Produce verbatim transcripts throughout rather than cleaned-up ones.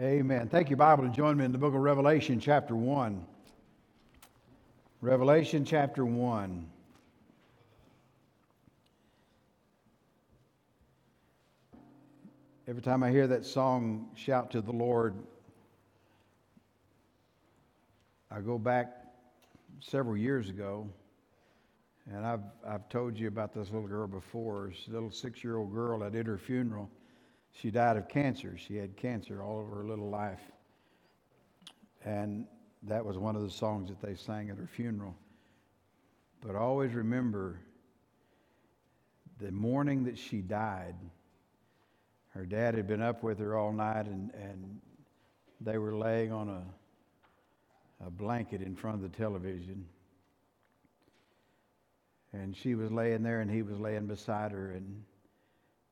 Amen. Take your Bible and join me in the book of Revelation chapter one. Revelation chapter one. Every time I hear that song, Shout to the Lord, I go back several years ago, and I've I've told you about this little girl before. This little six-year-old girl, I did her funeral. She died of cancer. She had cancer all of her little life. And that was one of the songs that they sang at her funeral. But always remember, the morning that she died, her dad had been up with her all night, and, and they were laying on a, a blanket in front of the television. And she was laying there, and he was laying beside her. And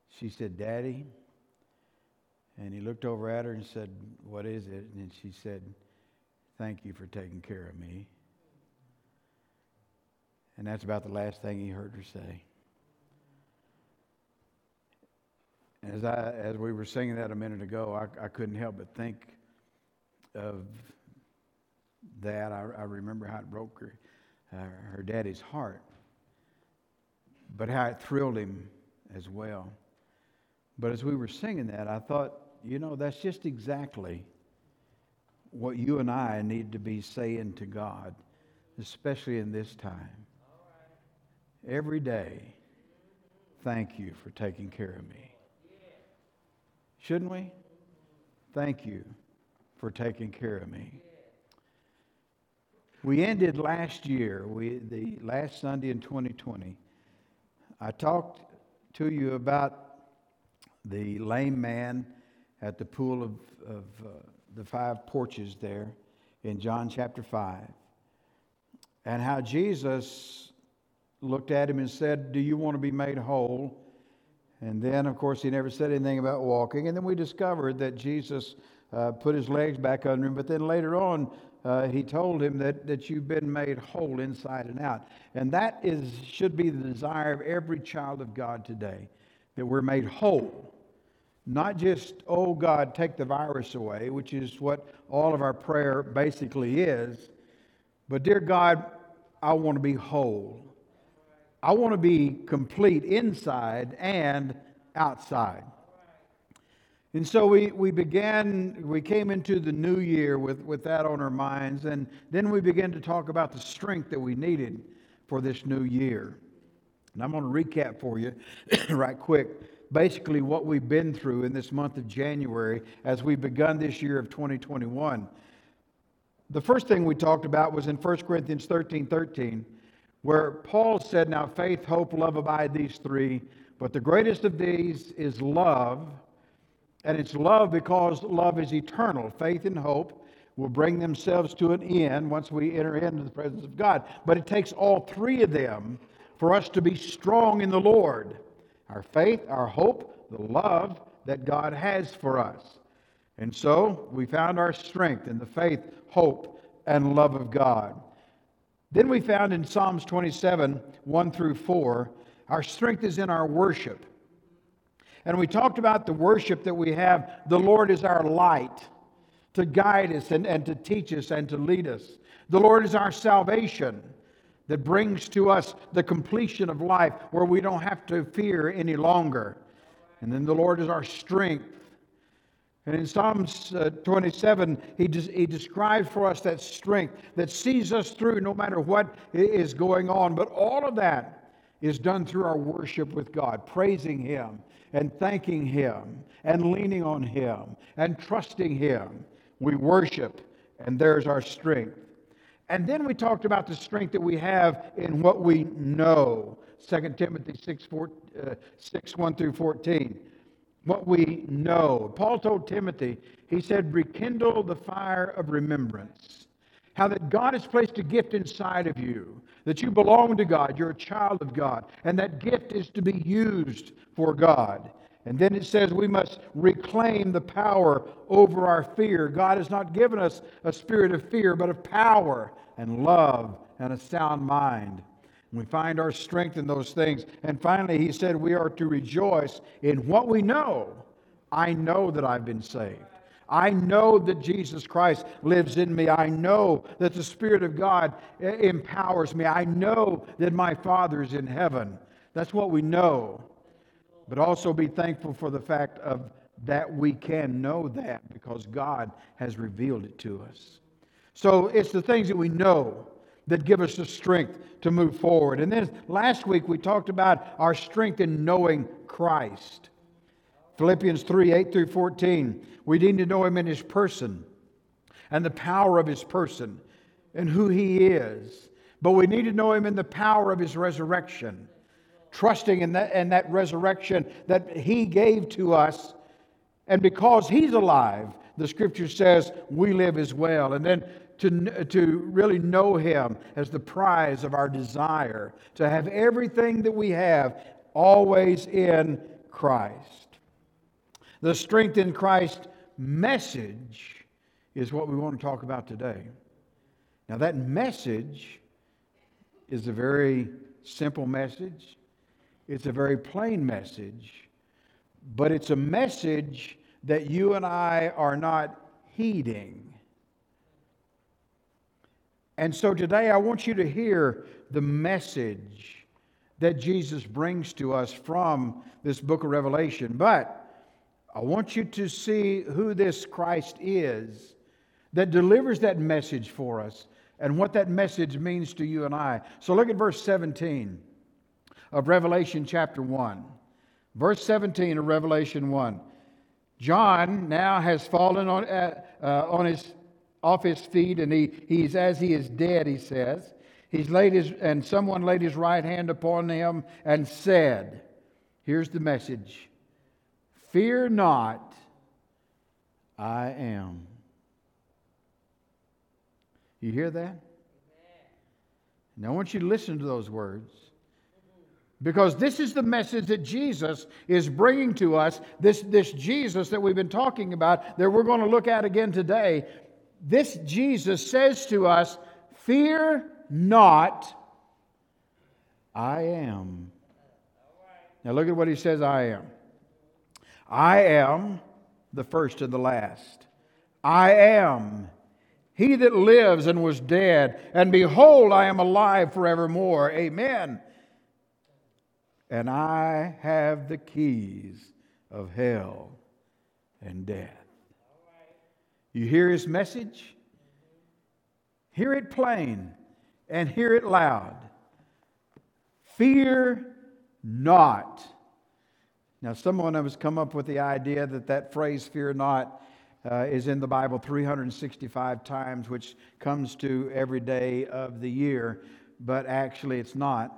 she said, "Daddy." And he looked over at her and said, "What is it?" And she said, "Thank you for taking care of me." And that's about the last thing he heard her say. As I, as we were singing that a minute ago, I, I couldn't help but think of that. I, I remember how it broke her, uh, her daddy's heart, but how it thrilled him as well. But as we were singing that, I thought, you know, that's just exactly what you and I need to be saying to God, especially in this time. Every day, thank you for taking care of me. Shouldn't we? Thank you for taking care of me. We ended last year, we the last Sunday in twenty twenty, I talked to you about the lame man at the pool of, of uh, the five porches there in John chapter five. And how Jesus looked at him and said, "Do you want to be made whole?" And then, of course, he never said anything about walking. And then we discovered that Jesus uh, put his legs back under him. But then later on, uh, he told him that, that you've been made whole inside and out. And that is should be the desire of every child of God today, that we're made whole. Not just, "Oh God, take the virus away," which is what all of our prayer basically is, but, "Dear God, I want to be whole. I want to be complete inside and outside." And so we, we began, we came into the new year with, with that on our minds, and then we began to talk about the strength that we needed for this new year. And I'm going to recap for you right quick basically what we've been through in this month of January as we've begun this year of twenty twenty-one. The first thing we talked about was in First Corinthians thirteen thirteen, where Paul said, "Now faith, hope, love abide, these three, but the greatest of these is love." And it's love because love is eternal. Faith and hope will bring themselves to an end once we enter into the presence of God. But it takes all three of them for us to be strong in the Lord. Our faith, our hope, the love that God has for us. And so we found our strength in the faith, hope, and love of God. Then we found in Psalms twenty-seven, one through four, our strength is in our worship. And we talked about the worship that we have. The Lord is our light to guide us and, and to teach us and to lead us. The Lord is our salvation that brings to us the completion of life where we don't have to fear any longer. And then the Lord is our strength. And in Psalms uh, twenty-seven, he, des- he describes for us that strength that sees us through no matter what is going on. But all of that is done through our worship with God, praising Him and thanking Him and leaning on Him and trusting Him. We worship, and there's our strength. And then we talked about the strength that we have in what we know. Second Timothy six, one through fourteen. What we know. Paul told Timothy, he said, "Rekindle the fire of remembrance." How that God has placed a gift inside of you. That you belong to God. You're a child of God. And that gift is to be used for God. And then it says we must reclaim the power over our fear. God has not given us a spirit of fear, but of power and love and a sound mind. And we find our strength in those things. And finally, he said we are to rejoice in what we know. I know that I've been saved. I know that Jesus Christ lives in me. I know that the Spirit of God empowers me. I know that my Father is in heaven. That's what we know. But also be thankful for the fact of that we can know that because God has revealed it to us. So it's the things that we know that give us the strength to move forward. And then last week we talked about our strength in knowing Christ. Philippians three, eight through fourteen. We need to know Him in His person and the power of His person and who He is. But we need to know Him in the power of His resurrection. Trusting in that, in that resurrection that He gave to us. And because He's alive, the Scripture says we live as well. And then to, to really know Him as the prize of our desire. To have everything that we have always in Christ. The strength in Christ message is what we want to talk about today. Now that message is a very simple message. It's a very plain message. But it's a message that you and I are not heeding. And so today I want you to hear the message that Jesus brings to us from this book of Revelation. But I want you to see who this Christ is that delivers that message for us and what that message means to you and I. So look at verse seventeen of Revelation chapter one. Verse seventeen of Revelation one. John now has fallen on, uh, on his, off his feet, and he, he's as he is dead, he says. He's laid his, and someone laid his right hand upon him and said, here's the message. Fear not, I am. You hear that? Amen. Now I want you to listen to those words. Because this is the message that Jesus is bringing to us. This, this Jesus that we've been talking about, that we're going to look at again today. This Jesus says to us, fear not, I am. Now look at what He says, I am. I am the first and the last. I am He that lives and was dead. And behold, I am alive forevermore. Amen. And I have the keys of hell and death. You hear His message? Hear it plain and hear it loud. Fear not. Now, someone has come up with the idea that that phrase, fear not, uh, is in the Bible three hundred sixty-five times, which comes to every day of the year, but actually it's not.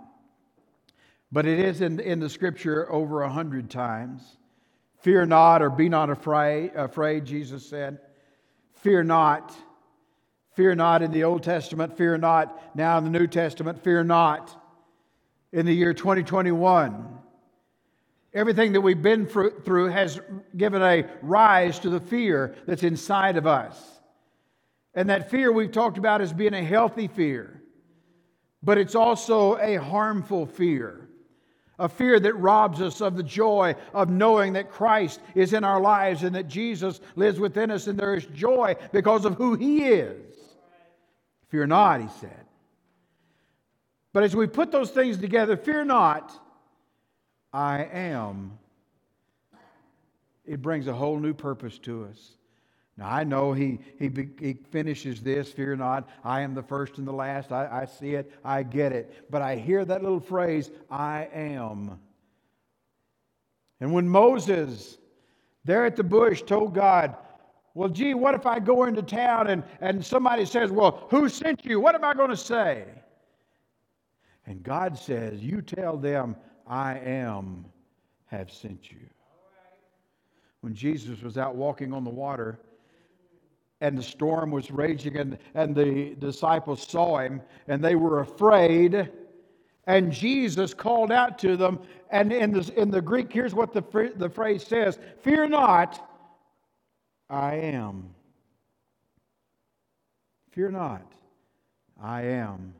But it is in, in the Scripture over one hundred times. Fear not or be not afraid, afraid, Jesus said. Fear not. Fear not in the Old Testament. Fear not now in the New Testament. Fear not in the year twenty twenty-one. Everything that we've been through has given a rise to the fear that's inside of us. And that fear we've talked about as being a healthy fear. But it's also a harmful fear. A fear that robs us of the joy of knowing that Christ is in our lives and that Jesus lives within us and there is joy because of who He is. Fear not, He said. But as we put those things together, fear not, I am. It brings a whole new purpose to us. Now I know he he, he finishes this, fear not, I am the first and the last. I, I see it, I get it. But I hear that little phrase, I am. And when Moses, there at the bush, told God, well, gee, what if I go into town and, and somebody says, well, who sent you? What am I going to say? And God says, you tell them, I am have sent you. When Jesus was out walking on the water and the storm was raging and, and the disciples saw Him and they were afraid and Jesus called out to them and in the, in the Greek, here's what the, the phrase says, fear not, I am. Fear not, I am.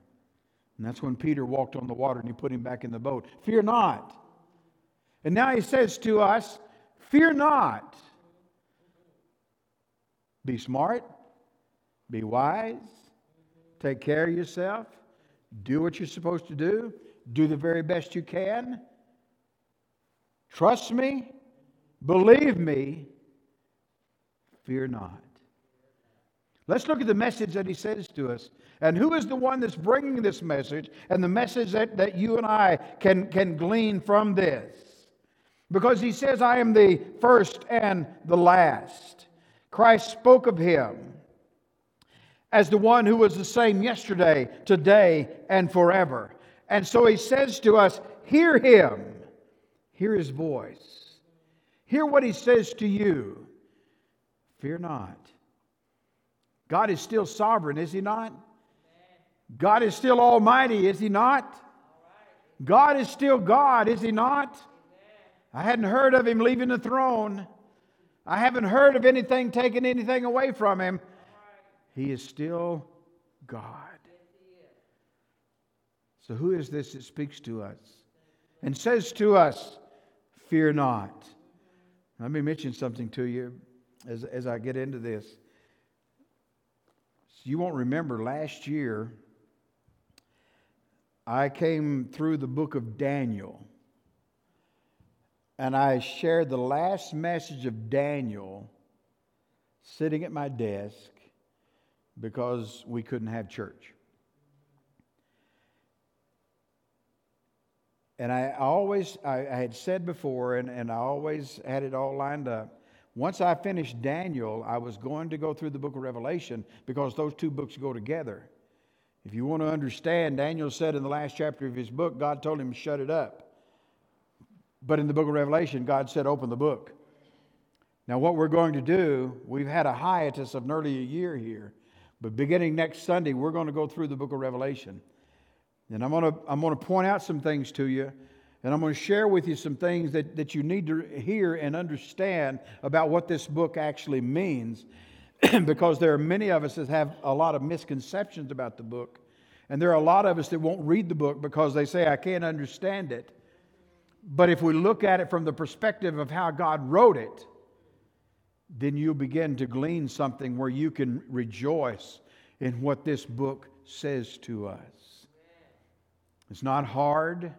And that's when Peter walked on the water and He put him back in the boat. Fear not. And now He says to us, fear not. Be smart. Be wise. Take care of yourself. Do what you're supposed to do. Do the very best you can. Trust me. Believe me. Fear not. Let's look at the message that he says to us. And who is the one that's bringing this message and the message that, that you and I can, can glean from this? Because he says, I am the first and the last. Christ spoke of him as the one who was the same yesterday, today, and forever. And so he says to us, hear him. Hear his voice. Hear what he says to you. Fear not. God is still sovereign, is he not? God is still almighty, is he not? God is still God, is he not? I hadn't heard of him leaving the throne. I haven't heard of anything taking anything away from him. He is still God. So who is this that speaks to us and says to us, fear not? Let me mention something to you as, as I get into this. You won't remember last year, I came through the book of Daniel, and I shared the last message of Daniel sitting at my desk because we couldn't have church. And I always, I, I had said before, and, and I always had it all lined up. Once I finished Daniel, I was going to go through the book of Revelation because those two books go together. If you want to understand, Daniel said in the last chapter of his book, God told him, shut it up. But in the book of Revelation, God said, open the book. Now, what we're going to do, we've had a hiatus of nearly a year here, but beginning next Sunday, we're going to go through the book of Revelation. And I'm going to, I'm going to point out some things to you. And I'm going to share with you some things that, that you need to hear and understand about what this book actually means, because there are many of us that have a lot of misconceptions about the book. And there are a lot of us that won't read the book because they say, I can't understand it. But if we look at it from the perspective of how God wrote it, then you'll begin to glean something where you can rejoice in what this book says to us. It's not hard.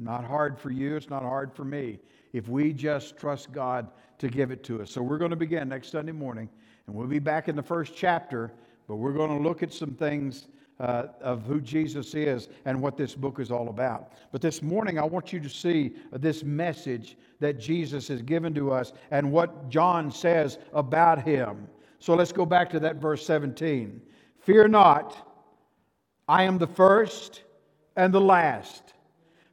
Not hard for you. It's not hard for me. If we just trust God to give it to us. So we're going to begin next Sunday morning. And we'll be back in the first chapter. But we're going to look at some things uh, of who Jesus is and what this book is all about. But this morning I want you to see this message that Jesus has given to us and what John says about him. So let's go back to that verse seventeen. Fear not, I am the first and the last.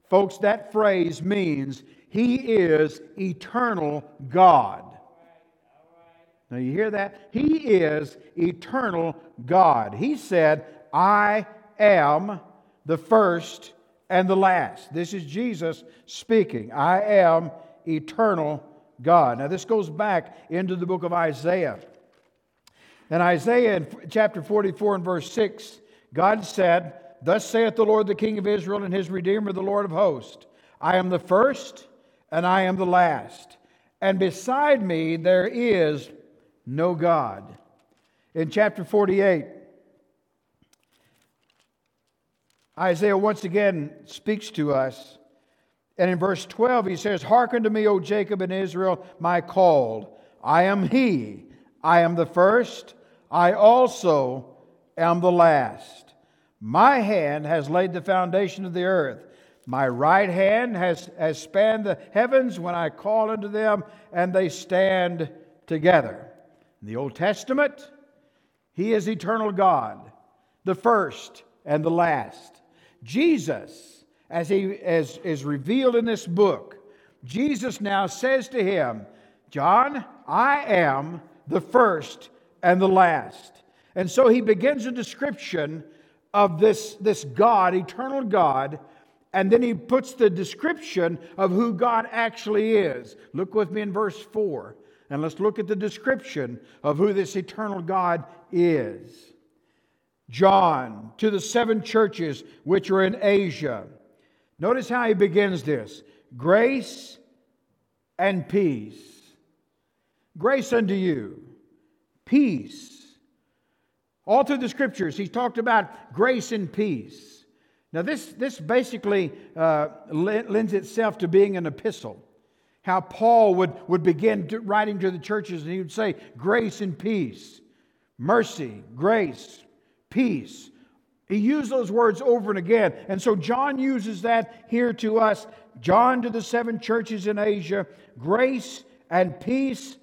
Folks, that phrase means He is eternal God. All right, all right. Now you hear that? He is eternal God. He said, I am the first and the last. This is Jesus speaking. I am eternal God. Now this goes back into the book of Isaiah. And Isaiah in chapter forty-four and verse six, God said, Thus saith the Lord, the King of Israel, and his Redeemer, the Lord of hosts. I am the first, and I am the last. And beside me there is no God. In chapter forty-eight, Isaiah once again speaks to us. And in verse twelve, he says, Hearken to me, O Jacob and Israel, my called. I am he. I am the first. I also am the last. My hand has laid the foundation of the earth. My right hand has, has spanned the heavens when I call unto them, and they stand together. In the Old Testament, He is eternal God, the first and the last. Jesus, as He as is revealed in this book, Jesus now says to him, John, I am the first and the last. And so He begins a description of this, this God, eternal God, and then he puts the description of who God actually is. Look with me in verse four, and let's look at the description of who this eternal God is. John, to the seven churches which are in Asia. Notice how he begins this. Grace and peace. Grace unto you peace. All through the Scriptures, He's talked about grace and peace. Now, this, this basically uh, lends itself to being an epistle. How Paul would, would begin to writing to the churches, and he would say, grace and peace, mercy, grace, peace. He used those words over and again. And so John uses that here to us. John to the seven churches in Asia, grace and peace.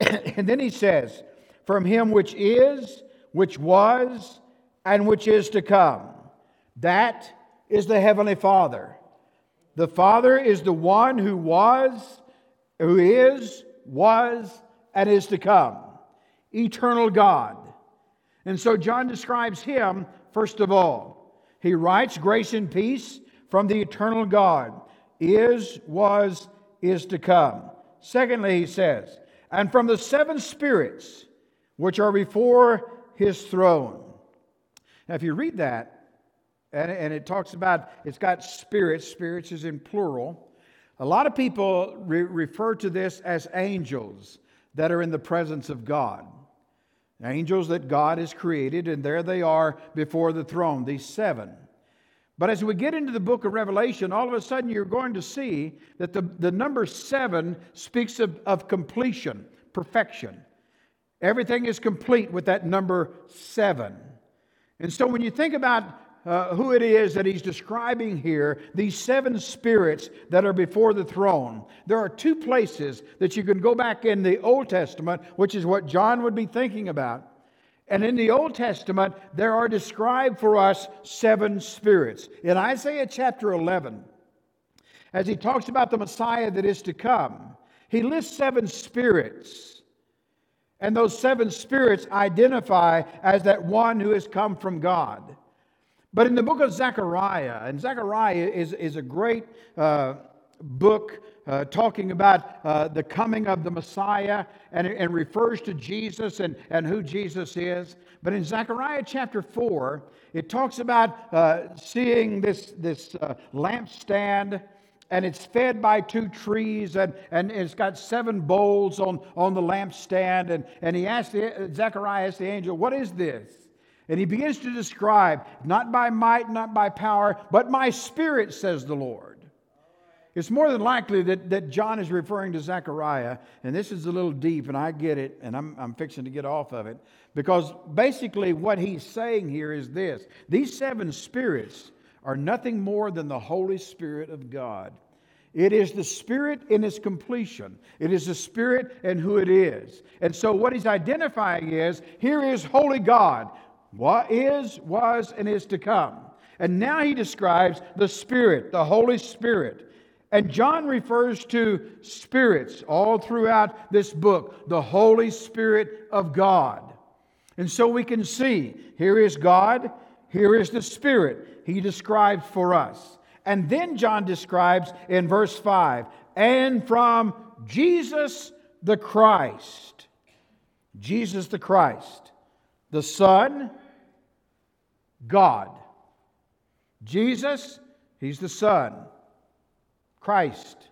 And then he says, from Him which is, which was, and which is to come. That is the Heavenly Father. The Father is the one who was, who is, was, and is to come. Eternal God. And so John describes Him, first of all. He writes, grace and peace from the eternal God. Is, was, is to come. Secondly, he says, and from the seven spirits which are before His throne. Now, if you read that, And, and it talks about, it's got spirits. Spirits is in plural. A lot of people re- refer to this as angels that are in the presence of God. Angels that God has created, and there they are before the throne, these seven. But as we get into the book of Revelation, all of a sudden you're going to see that the, the number seven speaks of, of completion, perfection. Everything is complete with that number seven. And so when you think about Uh, who it is that He's describing here, these seven spirits that are before the throne. There are two places that you can go back in the Old Testament, which is what John would be thinking about. And in the Old Testament, there are described for us seven spirits. In Isaiah chapter eleven, as he talks about the Messiah that is to come, he lists seven spirits. And those seven spirits identify as that one who has come from God. But in the book of Zechariah, and Zechariah is, is a great uh, book uh, talking about uh, the coming of the Messiah, and, and refers to Jesus and, and who Jesus is. But in Zechariah chapter four, it talks about uh, seeing this, this uh, lampstand, and it's fed by two trees, and, and it's got seven bowls on, on the lampstand. And, and he asked the, Zechariah asked the angel, what is this? And he begins to describe, not by might, not by power, but my spirit, says the Lord. It's more than likely that, that John is referring to Zechariah, and this is a little deep, and I get it, and I'm, I'm fixing to get off of it, because basically what he's saying here is this. These seven spirits are nothing more than the Holy Spirit of God. It is the Spirit in its completion. It is the Spirit and who it is. And so what he's identifying is, here is Holy God, what is, was, and is to come. And now he describes the Spirit, the Holy Spirit. And John refers to spirits all throughout this book, the Holy Spirit of God. And so we can see, here is God, here is the Spirit he describes for us. And then John describes in verse five, and from Jesus the Christ, Jesus the Christ, the Son, God. Jesus, He's the Son. Christ,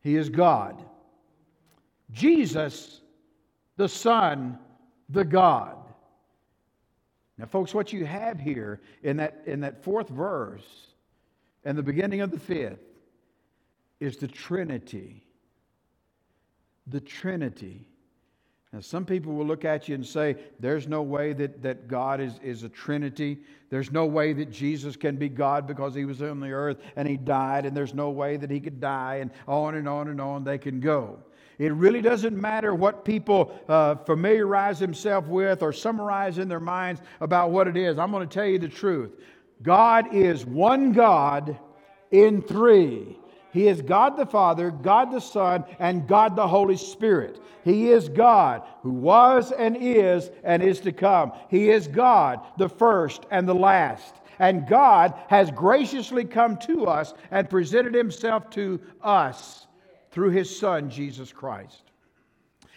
He is God. Jesus, the Son, the God. Now, folks, what you have here in that, in that fourth verse and the beginning of the fifth is the Trinity. The Trinity. Now, some people will look at you and say, there's no way that, that God is, is a Trinity. There's no way that Jesus can be God because He was on the earth and He died, and there's no way that He could die, and on and on and on they can go. It really doesn't matter what people uh, familiarize themselves with or summarize in their minds about what it is. I'm going to tell you the truth. God is one God in three. He is God the Father, God the Son, and God the Holy Spirit. He is God who was and is and is to come. He is God, the first and the last. And God has graciously come to us and presented Himself to us through His Son, Jesus Christ.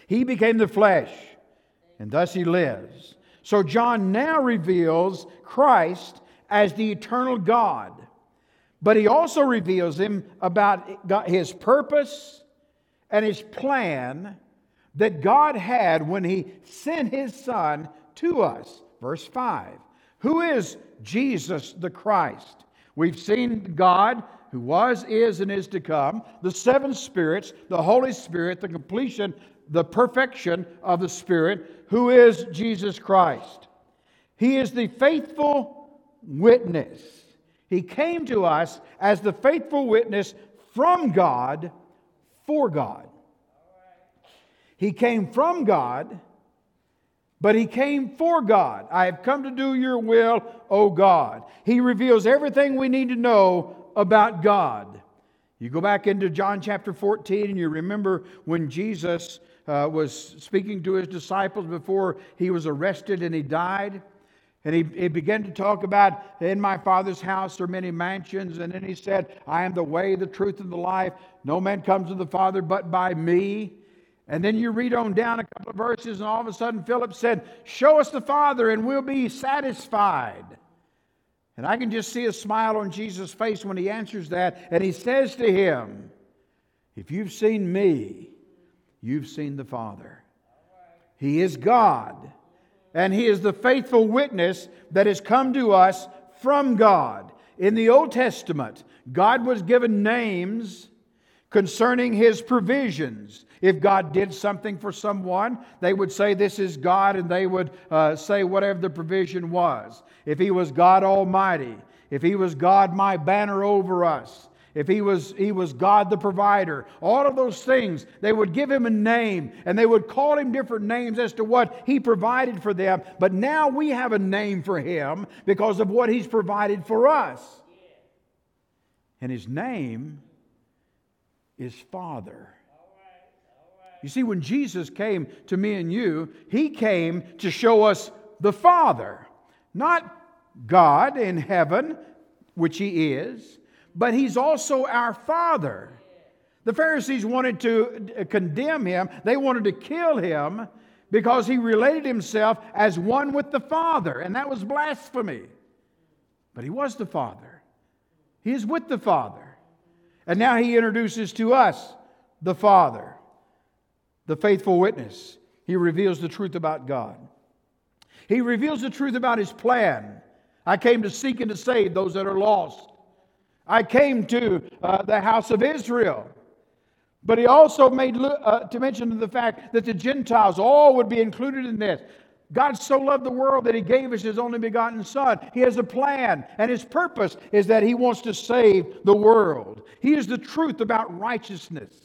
He became the flesh, and thus He lives. So John now reveals Christ as the eternal God. But he also reveals Him about His purpose and His plan that God had when He sent His Son to us. Verse five. Who is Jesus the Christ? We've seen God who was, is, and is to come, the seven spirits, the Holy Spirit, the completion, the perfection of the Spirit, who is Jesus Christ. He is the faithful witness. He came to us as the faithful witness from God for God. He came from God, but He came for God. I have come to do Your will, O God. He reveals everything we need to know about God. You go back into John chapter fourteen and you remember when Jesus uh, was speaking to His disciples before He was arrested and He died. And he, he began to talk about, in my Father's house are many mansions. And then He said, I am the way, the truth, and the life. No man comes to the Father but by Me. And then you read on down a couple of verses, and all of a sudden Philip said, show us the Father and we'll be satisfied. And I can just see a smile on Jesus' face when He answers that. And He says to him, if you've seen Me, you've seen the Father. He is God. And He is the faithful witness that has come to us from God. In the Old Testament, God was given names concerning His provisions. If God did something for someone, they would say, this is God, and they would uh, say whatever the provision was. If He was God Almighty, if He was God my banner over us, if he was, he was God the provider, all of those things, they would give Him a name, and they would call Him different names as to what He provided for them. But now we have a name for Him because of what He's provided for us. And His name is Father. You see, when Jesus came to me and you, He came to show us the Father, not God in heaven, which He is, but He's also our Father. The Pharisees wanted to condemn Him. They wanted to kill Him because He related Himself as one with the Father. And that was blasphemy. But He was the Father. He is with the Father. And now He introduces to us the Father, the faithful witness. He reveals the truth about God. He reveals the truth about His plan. I came to seek and to save those that are lost. I came to uh, the house of Israel. But He also made uh, to mention the fact that the Gentiles all would be included in this. God so loved the world that He gave us His only begotten Son. He has a plan, and His purpose is that He wants to save the world. He is the truth about righteousness,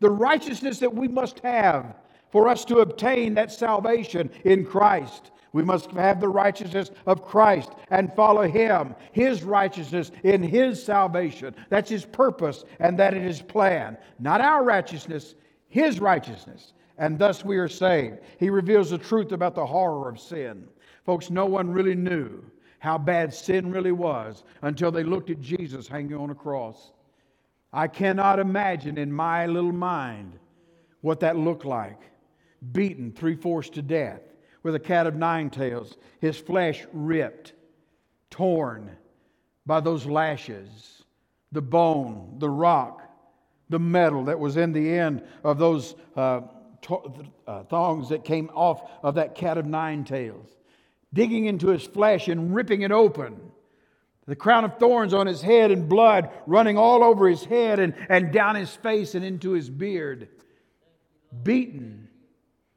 the righteousness that we must have for us to obtain that salvation in Christ. We must have the righteousness of Christ and follow Him, His righteousness in His salvation. That's His purpose, and that is His plan. Not our righteousness, His righteousness. And thus we are saved. He reveals the truth about the horror of sin. Folks, no one really knew how bad sin really was until they looked at Jesus hanging on a cross. I cannot imagine in my little mind what that looked like. Beaten three-fourths to death, with a cat of nine tails, His flesh ripped, torn by those lashes, the bone, the rock, the metal that was in the end of those uh, thongs that came off of that cat of nine tails, digging into His flesh and ripping it open, the crown of thorns on His head and blood running all over His head and, and down His face and into His beard, beaten,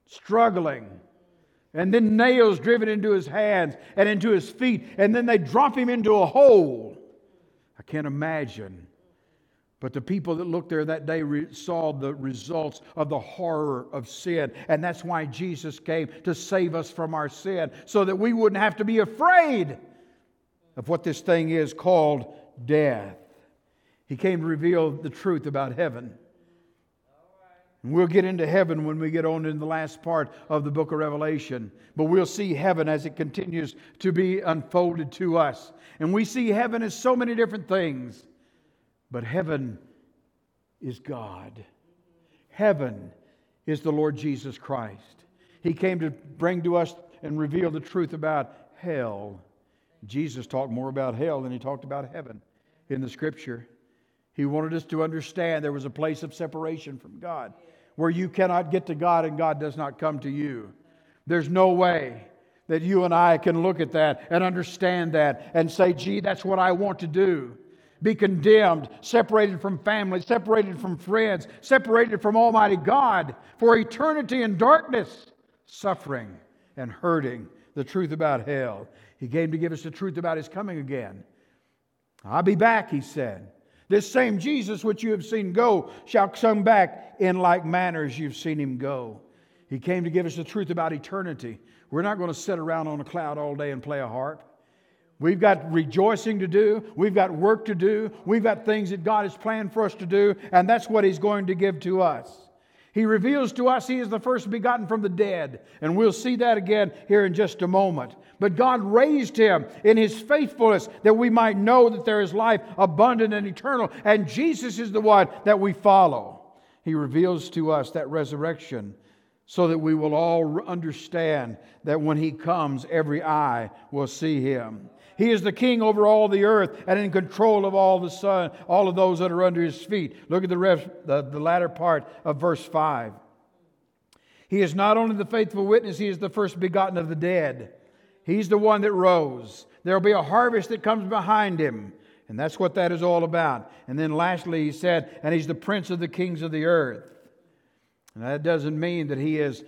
struggling, and then nails driven into His hands and into His feet, and then they drop Him into a hole. I can't imagine. But the people that looked there that day re- saw the results of the horror of sin, and that's why Jesus came to save us from our sin, so that we wouldn't have to be afraid of what this thing is called death. He came to reveal the truth about heaven. We'll get into heaven when we get on in the last part of the book of Revelation. But we'll see heaven as it continues to be unfolded to us. And we see heaven as so many different things. But heaven is God. Heaven is the Lord Jesus Christ. He came to bring to us and reveal the truth about hell. Jesus talked more about hell than He talked about heaven in the Scripture. He wanted us to understand there was a place of separation from God. where you cannot get to God and God does not come to you. There's no way that you and I can look at that and understand that and say, gee, that's what I want to do. Be condemned, separated from family, separated from friends, separated from Almighty God for eternity in darkness, suffering and hurting. The truth about hell. He came to give us the truth about His coming again. I'll be back, He said. This same Jesus which you have seen go shall come back in like manner as you've seen Him go. He came to give us the truth about eternity. We're not going to sit around on a cloud all day and play a harp. We've got rejoicing to do. We've got work to do. We've got things that God has planned for us to do. And that's what He's going to give to us. He reveals to us He is the first begotten from the dead. And we'll see that again here in just a moment. But God raised Him in His faithfulness that we might know that there is life abundant and eternal. And Jesus is the one that we follow. He reveals to us that resurrection so that we will all understand that when He comes, every eye will see Him. He is the King over all the earth and in control of all the sun, all of those that are under His feet. Look at the, rest, the, the latter part of verse five. He is not only the faithful witness, He is the first begotten of the dead. He's the one that rose. There will be a harvest that comes behind Him. And that's what that is all about. And then lastly, He said, and He's the Prince of the kings of the earth. And that doesn't mean that He is,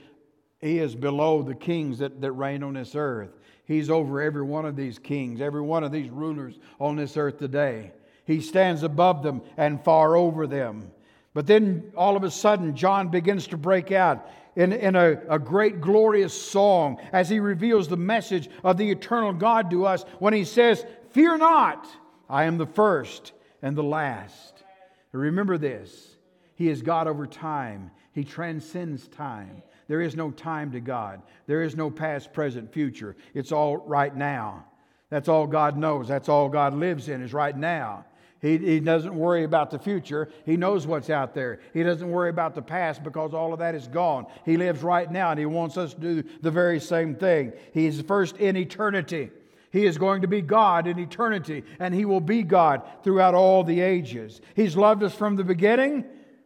he is below the kings that, that reign on this earth. He's over every one of these kings, every one of these rulers on this earth today. He stands above them and far over them. But then all of a sudden, John begins to break out in, in a, a great glorious song as he reveals the message of the eternal God to us when he says, "Fear not, I am the first and the last." Remember this. He is God over time. He transcends time. There is no time to God. There is no past, present, future. It's all right now. That's all God knows. That's all God lives in is right now. He, he doesn't worry about the future. He knows what's out there. He doesn't worry about the past because all of that is gone. He lives right now and He wants us to do the very same thing. He is first in eternity. He is going to be God in eternity and He will be God throughout all the ages. He's loved us from the beginning,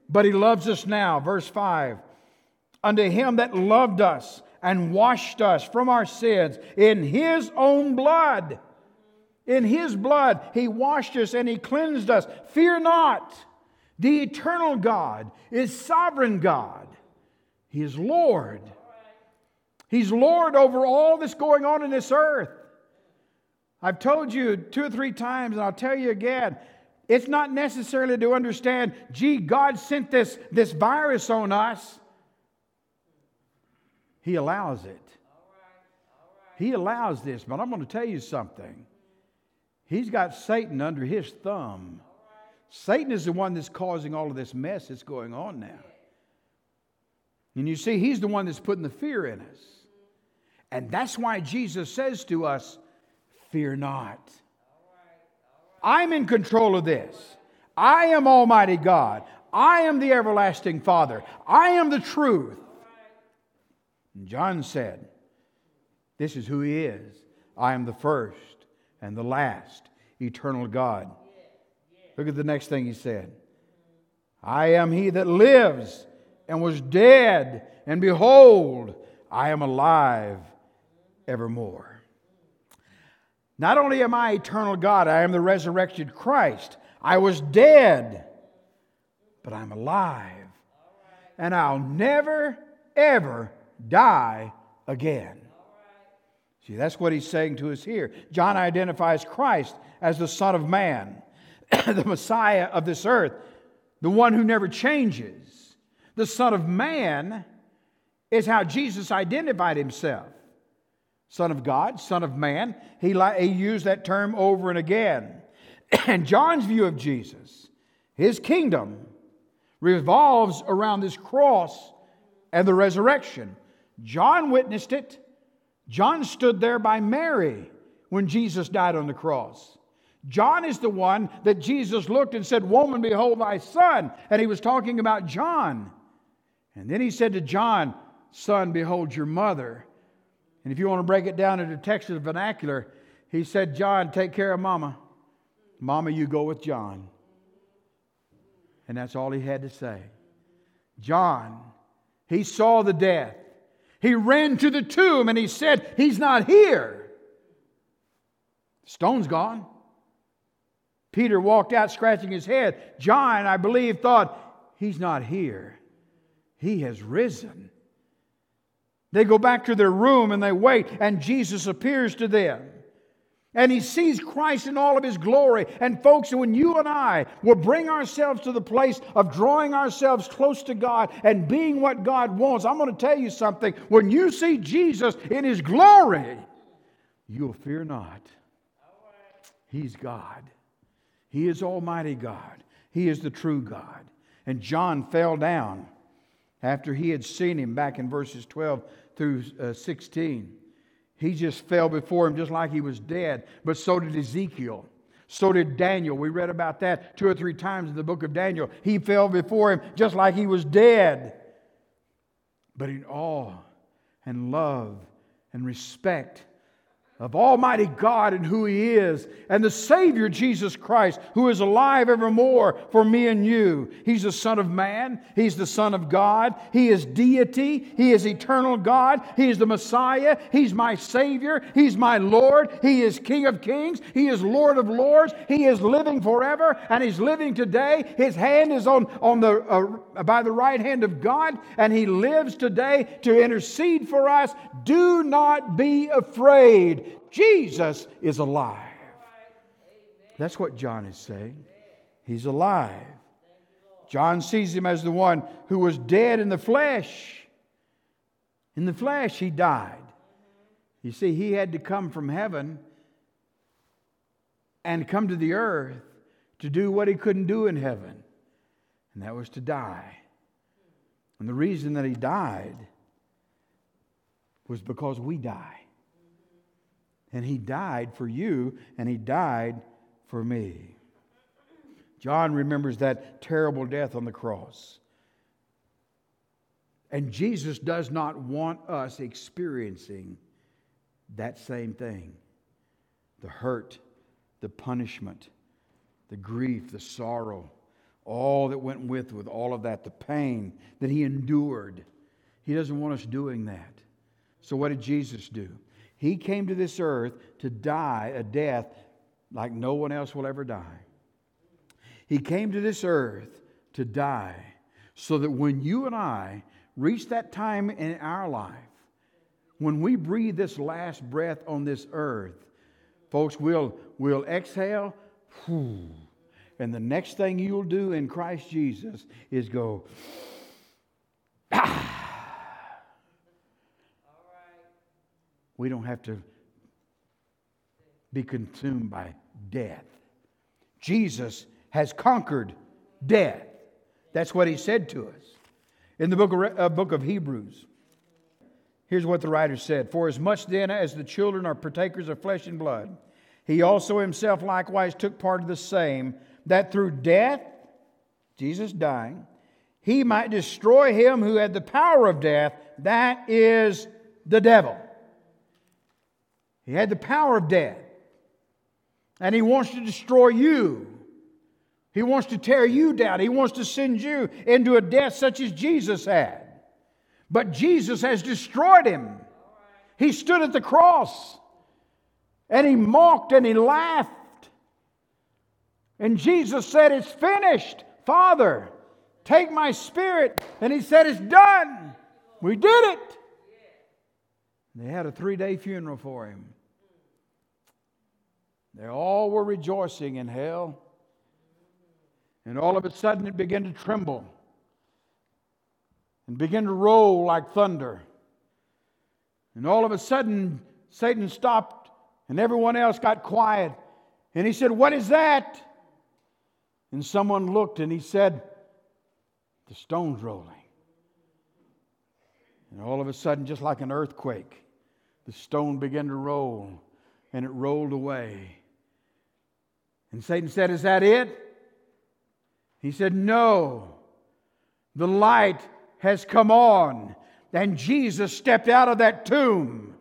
but He loves us now. Verse five. Unto Him that loved us and washed us from our sins in His own blood. In His blood He washed us and He cleansed us. Fear not. The eternal God is sovereign God. He is Lord. He's Lord over all that's going on in this earth. I've told you two or three times and I'll tell you again. It's not necessarily to understand, gee, God sent this, this virus on us. He allows it. All right, all right. He allows this, but I'm going to tell you something. He's got Satan under his thumb. Right. Satan is the one that's causing all of this mess that's going on now. And you see, he's the one that's putting the fear in us. And that's why Jesus says to us, fear not. All right, all right. I'm in control of this. I am Almighty God. I am the everlasting Father. I am the truth. And John said, this is who He is. I am the first and the last, eternal God. Look at the next thing he said. I am He that lives and was dead, and behold, I am alive evermore. Not only am I eternal God, I am the resurrected Christ. I was dead, but I'm alive. And I'll never, ever die again. See, that's what He's saying to us here. John identifies Christ as the Son of Man, the Messiah of this earth, the one who never changes. The Son of Man is how Jesus identified Himself. Son of God, Son of Man. He, he used that term over and again. And John's view of Jesus, His kingdom, revolves around this cross and the resurrection. John witnessed it. John stood there by Mary when Jesus died on the cross. John is the one that Jesus looked and said, "Woman, behold thy son." And He was talking about John. And then He said to John, "Son, behold your mother." And if you want to break it down into Texas vernacular, He said, "John, take care of Mama. Mama, you go with John." And that's all He had to say. John He saw the death. He ran to the tomb and he said, "He's not here. Stone's gone." Peter walked out scratching his head. John, I believe, thought, "He's not here. He has risen." They go back to their room and they wait, and Jesus appears to them. And he sees Christ in all of His glory. And folks, when you and I will bring ourselves to the place of drawing ourselves close to God and being what God wants, I'm going to tell you something. When you see Jesus in His glory, you'll fear not. He's God. He is Almighty God. He is the true God. And John fell down after he had seen Him back in verses twelve through sixteen. He just fell before Him just like he was dead. But so did Ezekiel. So did Daniel. We read about that two or three times in the book of Daniel. He fell before Him just like he was dead. But in awe and love and respect of Almighty God and who He is, and the Savior Jesus Christ, who is alive evermore for me and you. He's the Son of Man. He's the Son of God. He is deity. He is eternal God. He is the Messiah. He's my Savior. He's my Lord. He is King of Kings. He is Lord of Lords. He is living forever, and He's living today. His hand is on, on the uh, by the right hand of God, and He lives today to intercede for us. Do not be afraid. Jesus is alive. That's what John is saying. He's alive. John sees Him as the one who was dead in the flesh. In the flesh He died. You see, He had to come from heaven and come to the earth to do what He couldn't do in heaven. And that was to die. And the reason that He died was because we die. And He died for you, and He died for me. John remembers that terrible death on the cross. And Jesus does not want us experiencing that same thing. The hurt, the punishment, the grief, the sorrow, all that went with, with all of that, the pain that He endured. He doesn't want us doing that. So what did Jesus do? He came to this earth to die a death like no one else will ever die. He came to this earth to die so that when you and I reach that time in our life, when we breathe this last breath on this earth, folks, we'll, we'll exhale, and the next thing you'll do in Christ Jesus is go, ah! We don't have to be consumed by death. Jesus has conquered death. That's what He said to us. In the book of, uh, book of Hebrews, here's what the writer said. For as much then as the children are partakers of flesh and blood, He also Himself likewise took part of the same, that through death, Jesus dying, He might destroy him who had the power of death, that is the devil. He had the power of death. And He wants to destroy you. He wants to tear you down. He wants to send you into a death such as Jesus had. But Jesus has destroyed him. He stood at the cross. And He mocked and He laughed. And Jesus said, "It's finished. Father, take my spirit." And He said, "It's done. We did it." They had a three-day funeral for Him. They all were rejoicing in hell. And all of a sudden it began to tremble and began to roll like thunder. And all of a sudden Satan stopped and everyone else got quiet. And he said, "What is that?" And someone looked and he said, "The stone's rolling." And all of a sudden, just like an earthquake, the stone began to roll, and it rolled away. And Satan said, "Is that it?" He said, "No, the light has come on." And Jesus stepped out of that tomb.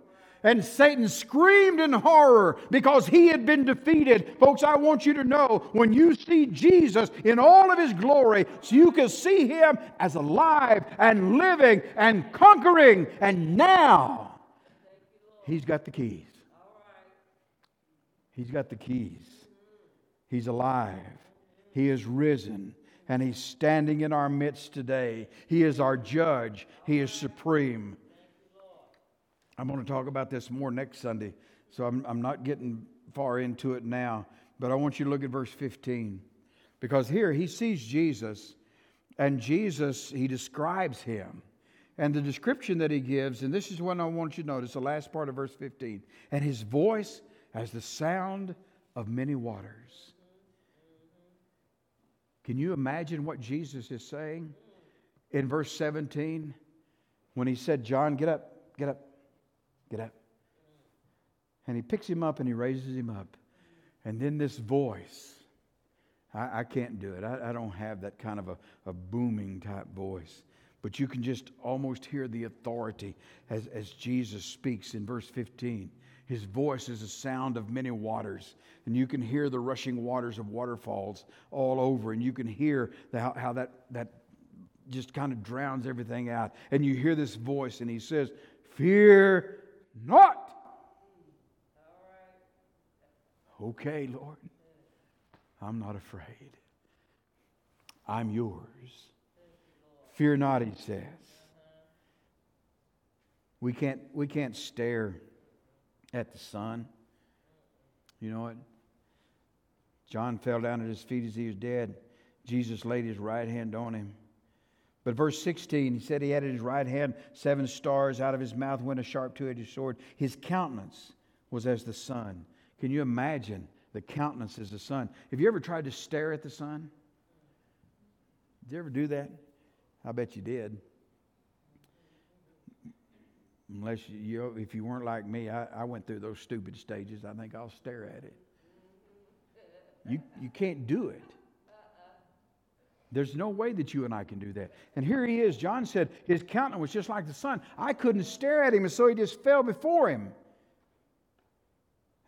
And Satan screamed in horror because he had been defeated. Folks, I want you to know, when you see Jesus in all of his glory, so you can see him as alive and living and conquering. And now, he's got the keys. He's got the keys. He's alive. He is risen. And he's standing in our midst today. He is our judge. He is supreme. I'm going to talk about this more next Sunday, so I'm, I'm not getting far into it now. But I want you to look at verse fifteen. Because here he sees Jesus, and Jesus, he describes him. And the description that he gives, and this is what I want you to notice, the last part of verse fifteen. And his voice as the sound of many waters. Can you imagine what Jesus is saying? In verse seventeen, when he said, John, get up, get up. Get up. And he picks him up and he raises him up. And then this voice. I, I can't do it. I, I don't have that kind of a, a booming type voice. But you can just almost hear the authority as, as Jesus speaks in verse fifteen. His voice is a sound of many waters. And you can hear the rushing waters of waterfalls all over. And you can hear the, how, how that, that just kind of drowns everything out. And you hear this voice and he says, Fear not. Okay, Lord, I'm not afraid. I'm yours. Fear not, he says. We can't we can't stare at the sun. You know what? John fell down at his feet as he was dead. Jesus laid his right hand on him. But verse sixteen, he said he had in his right hand seven stars. Out of his mouth went a sharp two-edged sword. His countenance was as the sun. Can you imagine the countenance as the sun? Have you ever tried to stare at the sun? Did you ever do that? I bet you did. Unless you, you if you weren't like me, I, I went through those stupid stages. I think I'll stare at it. You you can't do it. There's no way that you and I can do that. And here he is. John said his countenance was just like the sun. I couldn't stare at him, and so he just fell before him.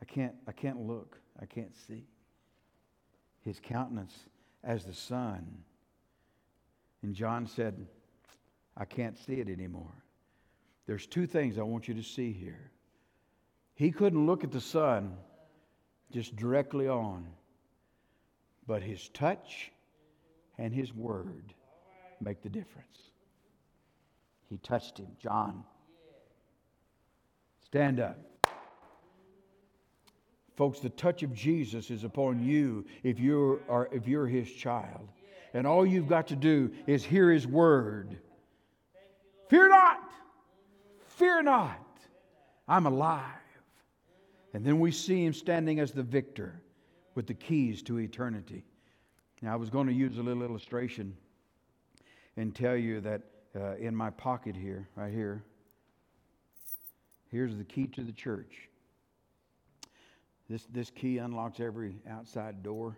I can't, I can't look. I can't see. His countenance as the sun. And John said, I can't see it anymore. There's two things I want you to see here. He couldn't look at the sun just directly on, but his touch and his word make the difference. He touched him. John, stand up. Folks, the touch of Jesus is upon you if you are if you're his child. And all you've got to do is hear his word. Fear not. Fear not. I'm alive. And then we see him standing as the victor with the keys to eternity. Now, I was going to use a little illustration and tell you that uh, in my pocket here, right here, here's the key to the church. This this key unlocks every outside door,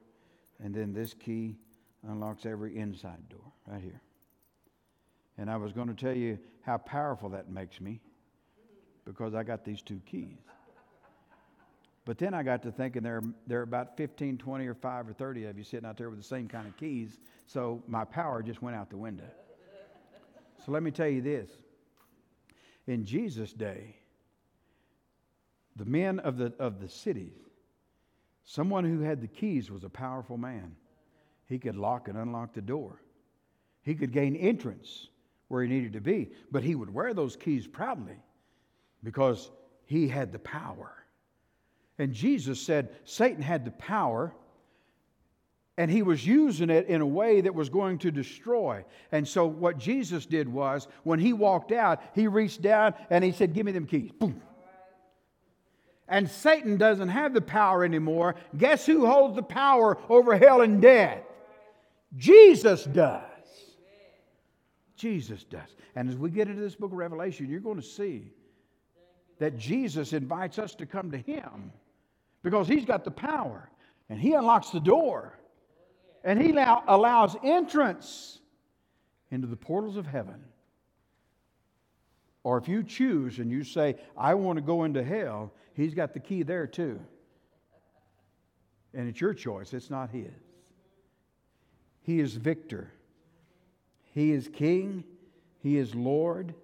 and then this key unlocks every inside door, right here. And I was going to tell you how powerful that makes me because I got these two keys. But then I got to thinking there, there are about fifteen, twenty, or five, or thirty of you sitting out there with the same kind of keys. So my power just went out the window. So let me tell you this. In Jesus' day, the men of the of the cities, someone who had the keys was a powerful man. He could lock and unlock the door. He could gain entrance where he needed to be. But he would wear those keys proudly because he had the power. And Jesus said Satan had the power, and he was using it in a way that was going to destroy. And so what Jesus did was, when he walked out, he reached down and he said, give me them keys. Boom. And Satan doesn't have the power anymore. Guess who holds the power over hell and death? Jesus does. Jesus does. And as we get into this book of Revelation, you're going to see that Jesus invites us to come to him because he's got the power, and he unlocks the door, and he allow, allows entrance into the portals of heaven. Or if you choose and you say, I want to go into hell, he's got the key there too. And it's your choice. It's not his. He is victor. He is king. He is Lord.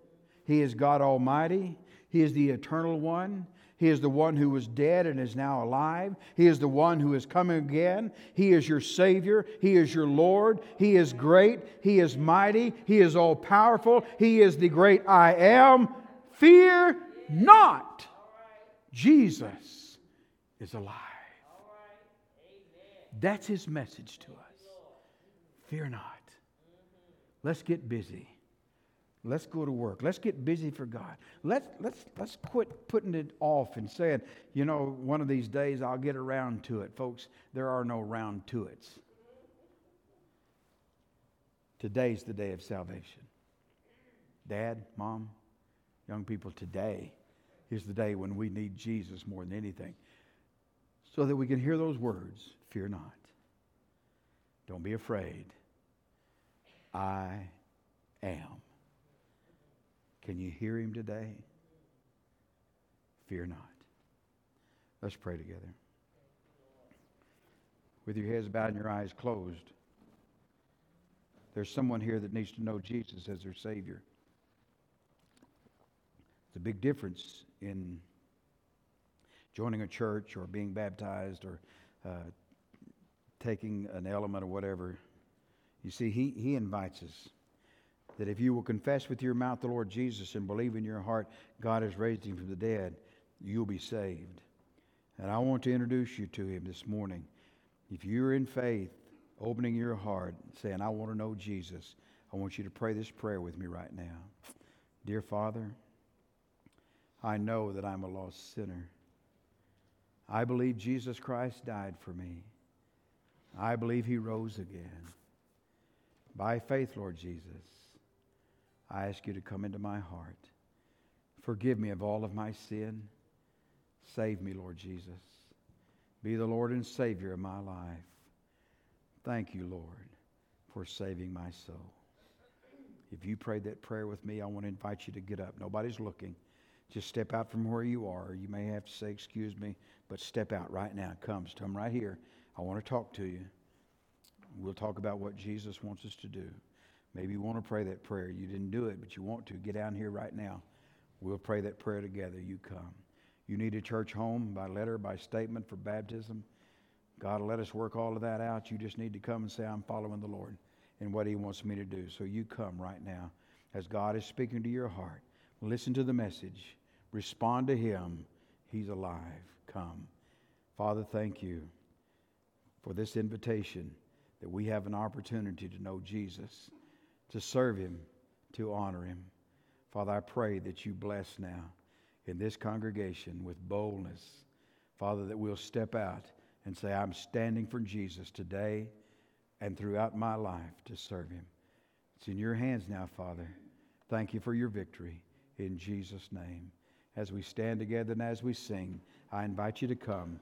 He is God Almighty. He is the eternal one. He is the one who was dead and is now alive. He is the one who is coming again. He is your Savior. He is your Lord. He is great. He is mighty. He is all-powerful. He is the great I am. Fear not. Jesus is alive. That's His message to us. Fear not. Let's get busy. Let's go to work. Let's get busy for God. Let's let's let's quit putting it off and saying, you know, one of these days I'll get around to it. Folks, there are no round to it's. Today's the day of salvation. Dad, Mom, young people, today is the day when we need Jesus more than anything. So that we can hear those words, fear not. Don't be afraid. I am. Can you hear Him today? Fear not. Let's pray together. With your heads bowed and your eyes closed, there's someone here that needs to know Jesus as their Savior. It's a big difference in joining a church or being baptized or uh, taking an element or whatever. You see, He, he invites us. That if you will confess with your mouth the Lord Jesus and believe in your heart God has raised Him from the dead, you'll be saved. And I want to introduce you to Him this morning. If you're in faith, opening your heart, saying, I want to know Jesus, I want you to pray this prayer with me right now. Dear Father, I know that I'm a lost sinner. I believe Jesus Christ died for me. I believe He rose again. By faith, Lord Jesus, I ask you to come into my heart. Forgive me of all of my sin. Save me, Lord Jesus. Be the Lord and Savior of my life. Thank you, Lord, for saving my soul. If you prayed that prayer with me, I want to invite you to get up. Nobody's looking. Just step out from where you are. You may have to say, excuse me, but step out right now. Come, come right here. I want to talk to you. We'll talk about what Jesus wants us to do. Maybe you want to pray that prayer. You didn't do it, but you want to. Get down here right now. We'll pray that prayer together. You come. You need a church home by letter, by statement for baptism. God will let us work all of that out. You just need to come and say, I'm following the Lord and what He wants me to do. So you come right now. As God is speaking to your heart, listen to the message. Respond to Him. He's alive. Come. Father, thank you for this invitation that we have an opportunity to know Jesus, to serve Him, to honor Him. Father, I pray that you bless now in this congregation with boldness. Father, that we'll step out and say, I'm standing for Jesus today and throughout my life to serve Him. It's in your hands now, Father. Thank you for your victory in Jesus' name. As we stand together and as we sing, I invite you to come